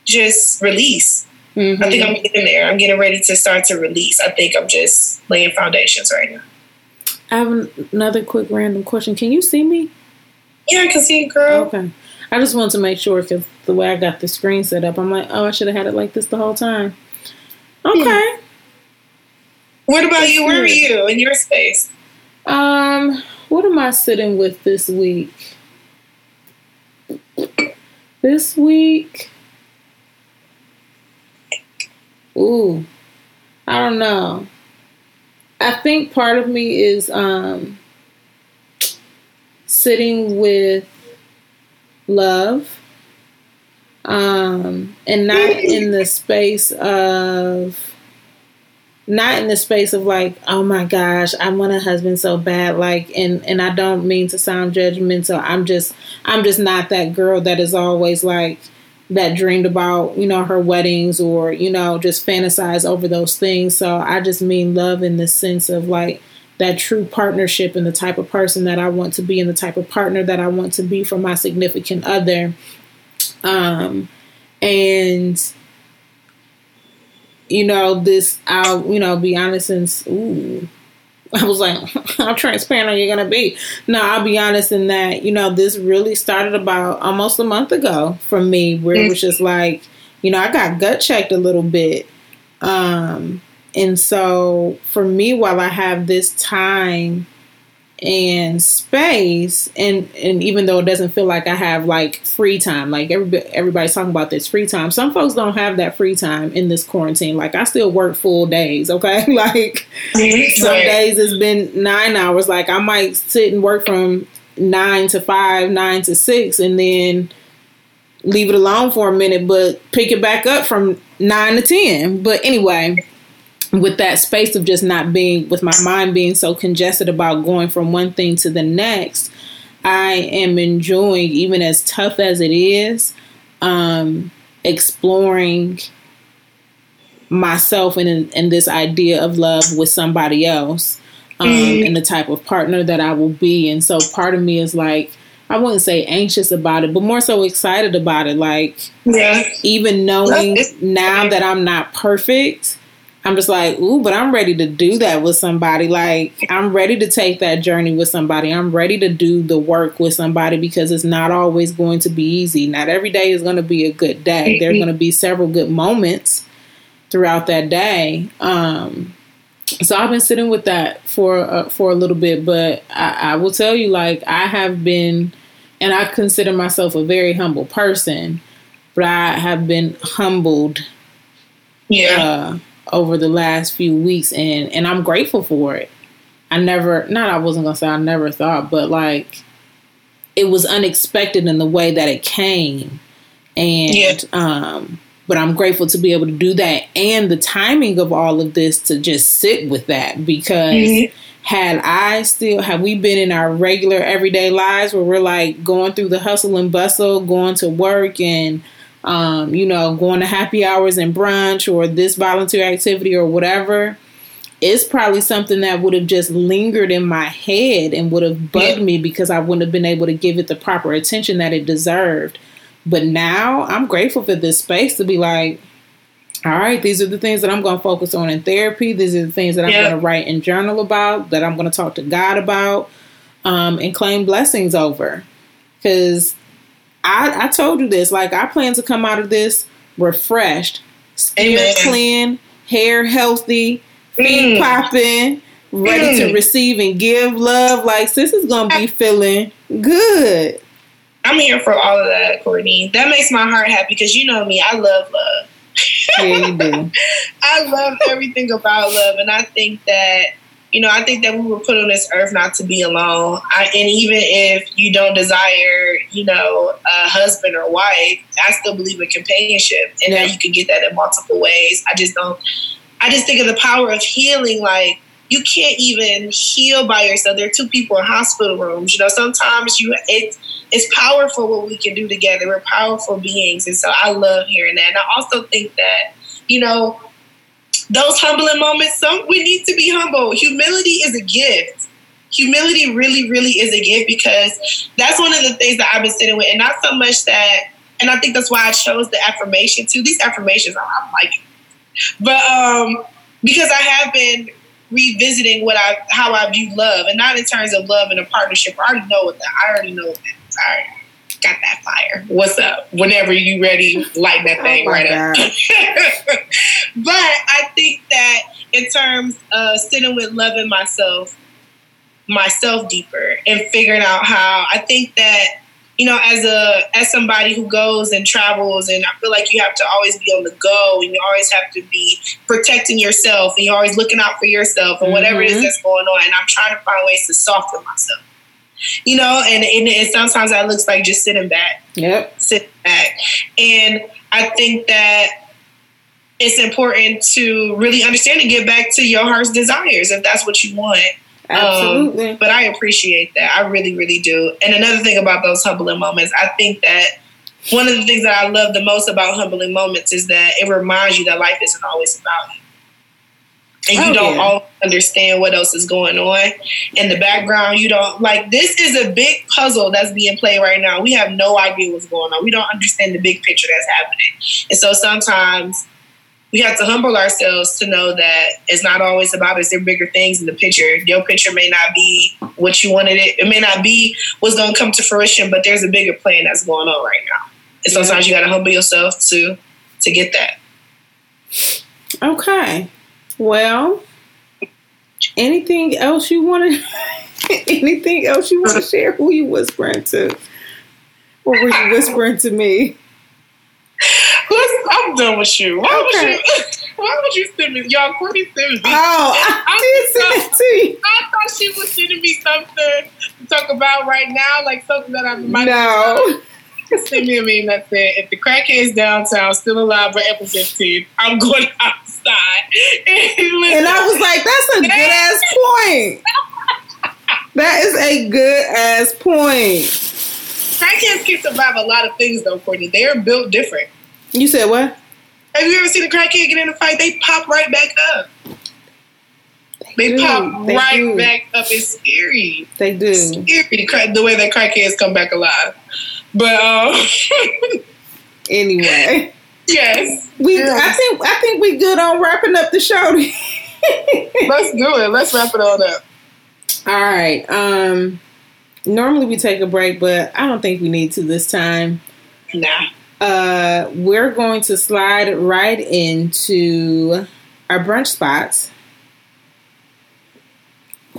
Just release. Mm-hmm. I think I'm getting there. I'm getting ready to start to release. I think I'm just laying foundations right now. I have another quick random question. Can you see me? Yeah, I can see you, girl. Okay. I just wanted to make sure because the way I got the screen set up, I'm like, oh, I should have had it like this the whole time. Okay. Yeah. What about you? Where are you in your space? Um, what am I sitting with this week? This week... Ooh, I don't know. I think part of me is um, sitting with love, um, and not in the space of, not in the space of like, oh my gosh, I want a husband so bad. Like, and, and I don't mean to sound judgmental. I'm just, I'm just not that girl that is always like, that dreamed about, you know, her weddings or, you know, just fantasize over those things. So I just mean love in the sense of like that true partnership and the type of person that I want to be and the type of partner that I want to be for my significant other. Um, and, you know, this, I'll, you know, be honest and, ooh, I was like, how transparent are you going to be? No, I'll be honest in that, you know, this really started about almost a month ago for me, where it was just like, you know, I got gut checked a little bit. Um, and so for me, while I have this time and space, and, and even though it doesn't feel like I have like free time, like everybody, everybody's talking about this free time. Some folks don't have that free time in this quarantine. Like I still work full days. Okay. Like some days it's been nine hours. Like I might sit and work from nine to five, nine to six, and then leave it alone for a minute, but pick it back up from nine to ten. But anyway, with that space of just not being, with my mind being so congested about going from one thing to the next, I am enjoying, even as tough as it is, um, exploring myself and, and this idea of love with somebody else, um, mm-hmm. and the type of partner that I will be. And so part of me is like, I wouldn't say anxious about it, but more so excited about it. Like, yeah. Even knowing now that I'm not perfect, I'm just like, ooh, but I'm ready to do that with somebody. Like, I'm ready to take that journey with somebody. I'm ready to do the work with somebody because it's not always going to be easy. Not every day is going to be a good day. There are going to be several good moments throughout that day. Um, so I've been sitting with that for, uh, for a little bit, but I, I will tell you, like, I have been, and I consider myself a very humble person, but I have been humbled. Yeah. Uh, over the last few weeks, and and I'm grateful for it. I never, not I wasn't gonna say I never thought, but like it was unexpected in the way that it came, and yeah. um but I'm grateful to be able to do that, and the timing of all of this to just sit with that, because mm-hmm. had I still had we been in our regular everyday lives where we're like going through the hustle and bustle, going to work and Um, you know, going to happy hours and brunch or this volunteer activity or whatever, it's probably something that would have just lingered in my head and would have bugged yeah. me because I wouldn't have been able to give it the proper attention that it deserved. But now I'm grateful for this space to be like, all right, these are the things that I'm going to focus on in therapy. These are the things that I'm yeah. going to write and journal about, that I'm going to talk to God about, um, and claim blessings over. Because I, I told you this, like, I plan to come out of this refreshed, skin Amen. Clean, hair healthy, feet mm. popping, ready mm. to receive and give love. Like, sis is gonna be feeling good. I'm here for all of that, Courtney. That makes my heart happy because you know me. I love love. Yeah, you do. I love everything about love, and I think that you know, I think that we were put on this earth not to be alone. I, and even if you don't desire, you know, a husband or wife, I still believe in companionship and yeah. that you can get that in multiple ways. I just don't. I just think of the power of healing. Like, you can't even heal by yourself. There are two people in hospital rooms. You know, sometimes you it's it's powerful what we can do together. We're powerful beings, and so I love hearing that. And I also think that you know those humbling moments. Some we need to be humble. Humility is a gift. Humility really, really is a gift because that's one of the things that I've been sitting with, and not so much that. And I think that's why I chose the affirmation too. These affirmations, I'm, I'm like. But um, because I have been revisiting what I how I view love, and not in terms of love in a partnership. I already know what that. I already know what that is. I already got that fire. What's up? Whenever you ready, light that thing oh right God. Up. But I think that in terms of sitting with loving myself, myself deeper, and figuring out how I think that. You know, as a as somebody who goes and travels, and I feel like you have to always be on the go, and you always have to be protecting yourself, and you're always looking out for yourself, and mm-hmm. whatever it is that's going on. And I'm trying to find ways to soften myself. You know, and, and, and sometimes that looks like just sitting back. Yep. Sitting back. And I think that it's important to really understand and get back to your heart's desires if that's what you want. Absolutely. Um, but I appreciate that. I really, really do. And another thing about those humbling moments, I think that one of the things that I love the most about humbling moments is that it reminds you that life isn't always about you. And oh, you don't yeah. always understand what else is going on in the background. You don't, like, this is a big puzzle that's being played right now. We have no idea what's going on. We don't understand the big picture that's happening. And so sometimes we have to humble ourselves to know that it's not always about us. There are bigger things in the picture. Your picture may not be what you wanted it. It may not be what's going to come to fruition, but there's a bigger plan that's going on right now. And sometimes you got to humble yourself to to get that. Okay. Well, anything else you want to anything else you want to share? Who you whispering to? Or were you whispering to me? Listen, I'm done with you. Why okay. would you? Why would you send me? Y'all, Courtney sent me. Oh, I, I did send it to you. I thought she was sending me something to talk about right now, like something that I might no. Not send me a meme that said, "If the crackhead's downtown still alive by April fifteenth, I'm going outside." And, listen, and I was like, "That's a good ass point. That is a good ass point." Crackheads can survive a lot of things, though, Courtney. They are built different. You said what? Have you ever seen a crackhead get in a fight? They pop right back up. They, they pop they right do. back up. It's scary. They do. It's scary the way that crackheads come back alive. But um, anyway, yes, we. Yeah. I think I think we good on wrapping up the show. Let's do it. Let's wrap it all up. All right. Um. Normally we take a break, but I don't think we need to this time. Nah. Uh, we're going to slide right into our brunch spots.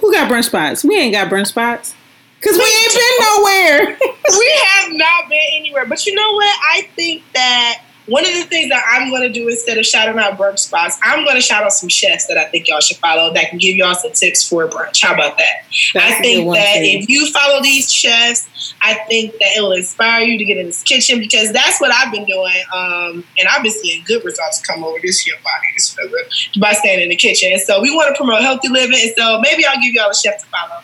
Who got brunch spots? We ain't got brunch spots. Because we ain't been nowhere. We have not been anywhere. But you know what? I think that one of the things that I'm going to do instead of shouting out brunch spots, I'm going to shout out some chefs that I think y'all should follow that can give y'all some tips for brunch. How about that? That's I think that thing. If you follow these chefs, I think that it will inspire you to get in this kitchen because that's what I've been doing. Um, and I've been seeing good results come over this year body this by staying in the kitchen. And so we want to promote healthy living. And so maybe I'll give y'all a chef to follow.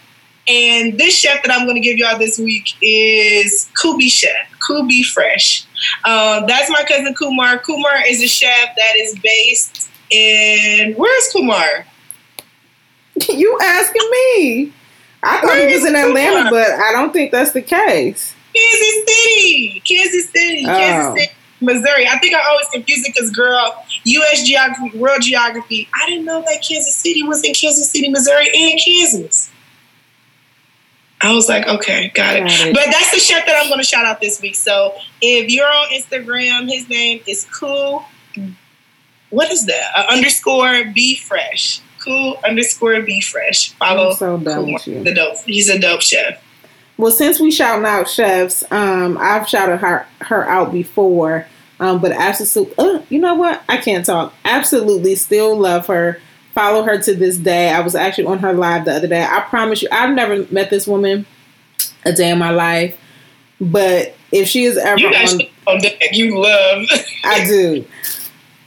And this chef that I'm going to give y'all this week is Kubi Chef, Kubi Fresh. Um, that's my cousin Kumar. Kumar is a chef that is based in, where is Kumar? You asking me? I thought he was in Atlanta, but I don't think that's the case. Kansas City, Kansas City, oh. Kansas City, Missouri. I think I always confuse it because, girl, U S geography, world geography. I didn't know that Kansas City was in Kansas City, Missouri, and Kansas. I was like, okay, got it. Got it. But that's the chef that I'm going to shout out this week. So if you're on Instagram, his name is Cool. What is that? Uh, underscore Be Fresh. Cool underscore Be Fresh. Follow so Kumar, the dope. He's a dope chef. Well, since we shouting out chefs, um, I've shouted her her out before, um, but absolutely, uh, you know what? I can't talk. Absolutely, still love her. Follow her to this day. I was actually on her live the other day. I promise you, I've never met this woman a day in my life, but if she is ever you got on, on deck, you love. I do.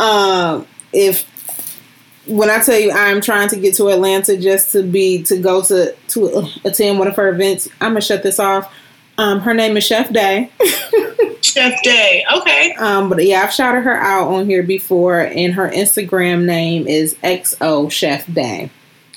Um, if when I tell you I'm trying to get to Atlanta just to be to go to to uh, attend one of her events, I'm gonna shut this off. Um, her name is Chef Day. Chef Day, okay. Um, but yeah, I've shouted her out on here before, and her Instagram name is X O Chef Day.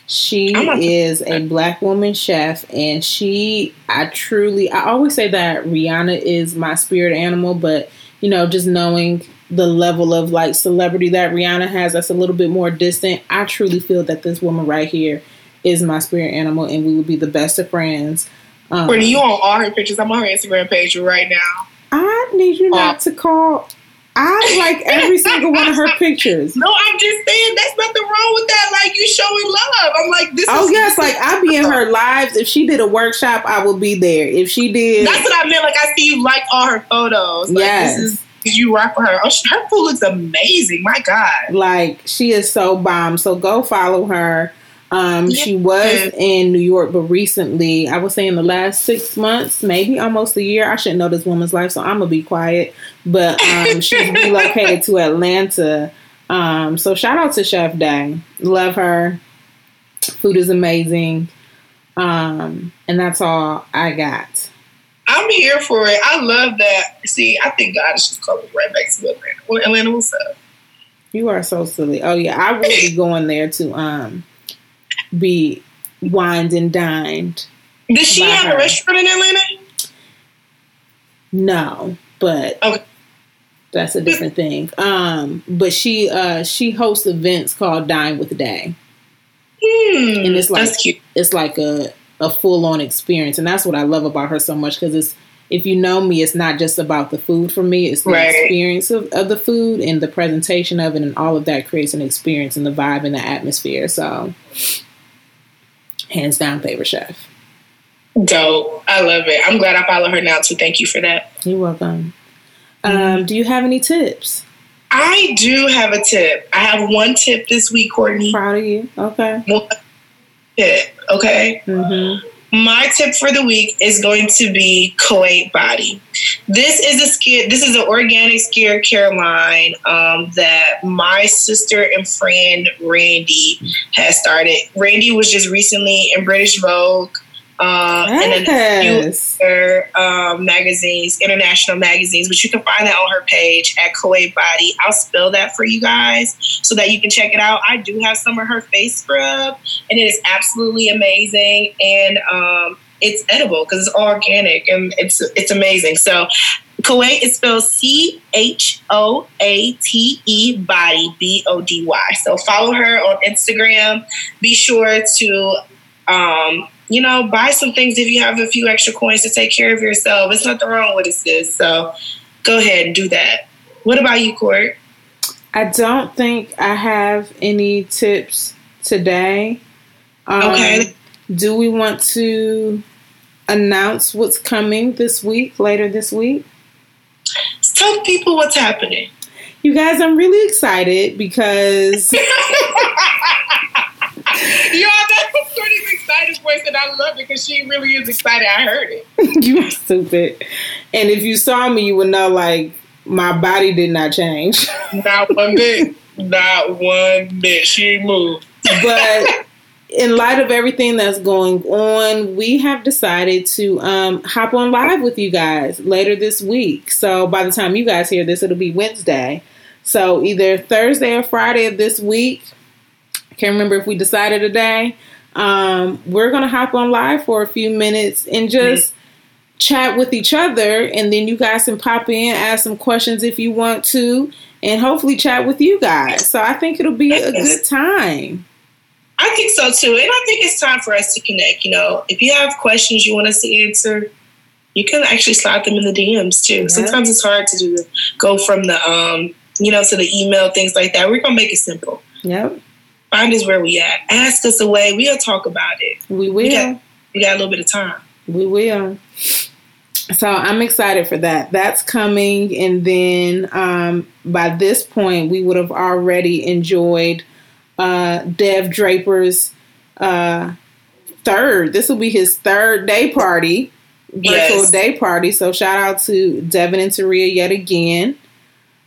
She is a black woman chef, and she, I truly, I always say that Rihanna is my spirit animal, but you know, just knowing the level of like celebrity that Rihanna has, that's a little bit more distant. I truly feel that this woman right here is my spirit animal, and we would be the best of friends. Um, Brittany, you on all her pictures. I'm on her Instagram page right now. I need you not uh, to call. I like every single one of her pictures. No, I'm just saying there's nothing wrong with that. Like, you showing love. I'm like, this oh, is... Oh, yes. Like, I'd be in her lives. If she did a workshop, I would be there. If she did... That's what I meant. Like, I see you like all her photos. Like, yes. This is... You rock with her. Oh, she, her food looks amazing. My God. Like, she is so bomb. So go follow her. Um, yes. She was in New York, but recently, I would say in the last six months, maybe almost a year. I shouldn't know this woman's life, so I'm going to be quiet. But um, she's relocated to Atlanta. Um, so shout out to Chef Day. Love her. Food is amazing. Um, and that's all I got. I'm here for it. I love that. See, I think God is just coming right back to Atlanta. Well, Atlanta, what's up? You are so silly. Oh, yeah. I will be going there to... Um, be wined and dined. Does she have her. a restaurant in Atlanta? No, but okay. That's a different thing. Um, but she uh, she hosts events called Dine with Day, mm, and it's like that's cute. It's like a a full on experience, and that's what I love about her so much because it's if you know me, it's not just about the food for me; it's the right. experience of, of the food and the presentation of it, and all of that creates an experience and the vibe and the atmosphere. So. Hands down favorite chef. Dope. I love it. I'm glad I follow her now too. Thank you for that. You're welcome. Um, do you have any tips? I do have a tip. I have one tip this week, Courtney. Proud of you. Okay. One tip. Okay. Mm-hmm. My tip for the week is going to be Choate Body. This is a skin. This is an organic skincare line um, that my sister and friend Randy has started. Randy was just recently in British Vogue uh, yes. and a few other um, magazines, international magazines. But you can find that on her page at Choate Body. I'll spell that for you guys so that you can check it out. I do have some of her face scrub, and it is absolutely amazing. And um, it's edible because it's organic and it's it's amazing. So Choate is spelled C H O A T E Body, B O D Y. So follow her on Instagram. Be sure to, um, you know, buy some things if you have a few extra coins to take care of yourself. It's nothing wrong with it, sis. So go ahead and do that. What about you, Court? I don't think I have any tips today. Um, okay. Do we want to announce what's coming this week, later this week? Tell people what's happening. You guys, I'm really excited because... Y'all, that's Courtney's excited voice, and I love it because she really is excited. I heard it. You are stupid. And if you saw me, you would know, like, my body did not change. Not one bit. Not one bit. She ain't moved. But... in light of everything that's going on, we have decided to um, hop on live with you guys later this week. So by the time you guys hear this, it'll be Wednesday. So either Thursday or Friday of this week, I can't remember if we decided a day, Um, we're going to hop on live for a few minutes and just mm-hmm. chat with each other. And then you guys can pop in, ask some questions if you want to, and hopefully chat with you guys. So I think it'll be yes. a good time. I think so, too. And I think it's time for us to connect. You know, if you have questions you want us to answer, you can actually slide them in the D Ms, too. Right. Sometimes it's hard to do the, go from the, um, you know, to the email, things like that. We're going to make it simple. Yep. Find us where we at. Ask us away. We'll talk about it. We will. We got, we got a little bit of time. We will. So I'm excited for that. That's coming. And then um, by this point, we would have already enjoyed uh, Dev Draper's uh, third. This will be his third day party. Virtual yes. day party. So shout out to Devin and Taria yet again.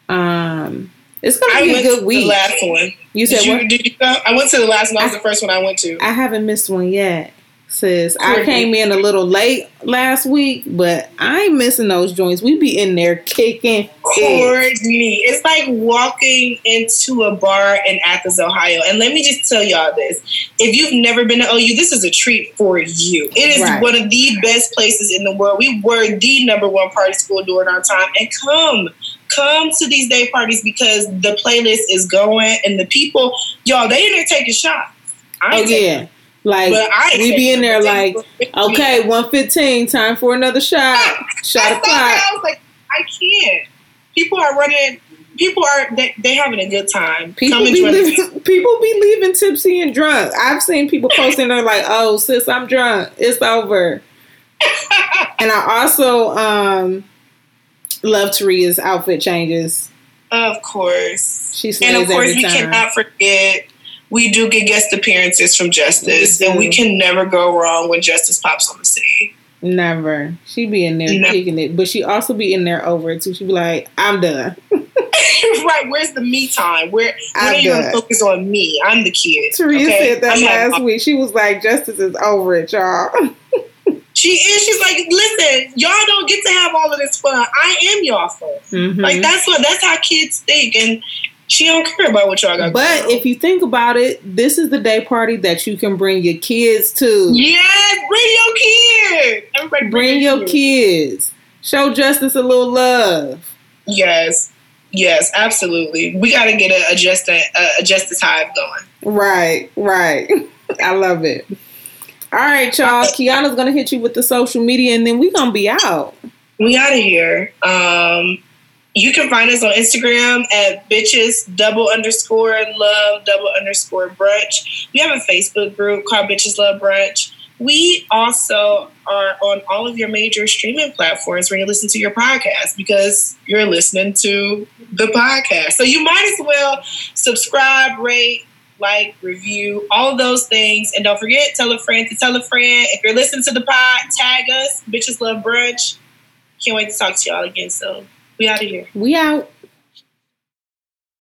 Um, it's going to be a good week. I went to the last one. You said you, what? Did you know? I went to the last one. That was I, the first one I went to. I haven't missed one yet, sis. I came in a little late last week, but I ain't missing those joints. We be in there kicking. Courtney. It's like walking into a bar in Athens, Ohio. And let me just tell y'all this. If you've never been to O U, this is a treat for you. It is right. one of the best places in the world. We were the number one party school during our time. And come. Come to these day parties because the playlist is going and the people, y'all, they in there taking shots. I ain't oh, yeah. Them. Like, I we be in there like, okay, one fifteen, time for another shot. Shot o'clock. I was like, I can't. People are running, people are, they, they having a good time. People be, leaving, people be leaving tipsy and drunk. I've seen people posting, they're like, oh, sis, I'm drunk. It's over. And I also, um, love Taria's outfit changes. Of course. She and of course, we time. cannot forget, we do get guest appearances from Justice, we and we can never go wrong when Justice pops on the scene. Never. She be in there no. kicking it, but she also be in there over it, too. She be like, I'm done. Right, where's the me time? Where, where are you going to focus on me? I'm the kid. Taria okay? said that I'm last like, week. She was like, Justice is over it, y'all. She is. She's like, listen, y'all don't get to have all of this fun. I am y'all fun. Mm-hmm. Like, that's what, that's how kids think. And she don't care about what y'all got But going. If you think about it, this is the day party that you can bring your kids to. Yes, bring your kids. Everybody bring, bring your kids. kids. Show Justice a little love. Yes. Yes, absolutely. We got to get a, a, just a, a Justice hive going. Right, right. I love it. All right, y'all. Kiana's going to hit you with the social media, and then we're going to be out. We out of here. Um, you can find us on Instagram at bitches double underscore love double underscore brunch. We have a Facebook group called Bitches Love Brunch. We also are on all of your major streaming platforms where you listen to your podcast because you're listening to the podcast. So you might as well subscribe, rate, like, review, all those things. And don't forget, tell a friend to tell a friend. If you're listening to the pod, tag us. Bitches Love Brunch. Can't wait to talk to y'all again soon. We out of here. We out.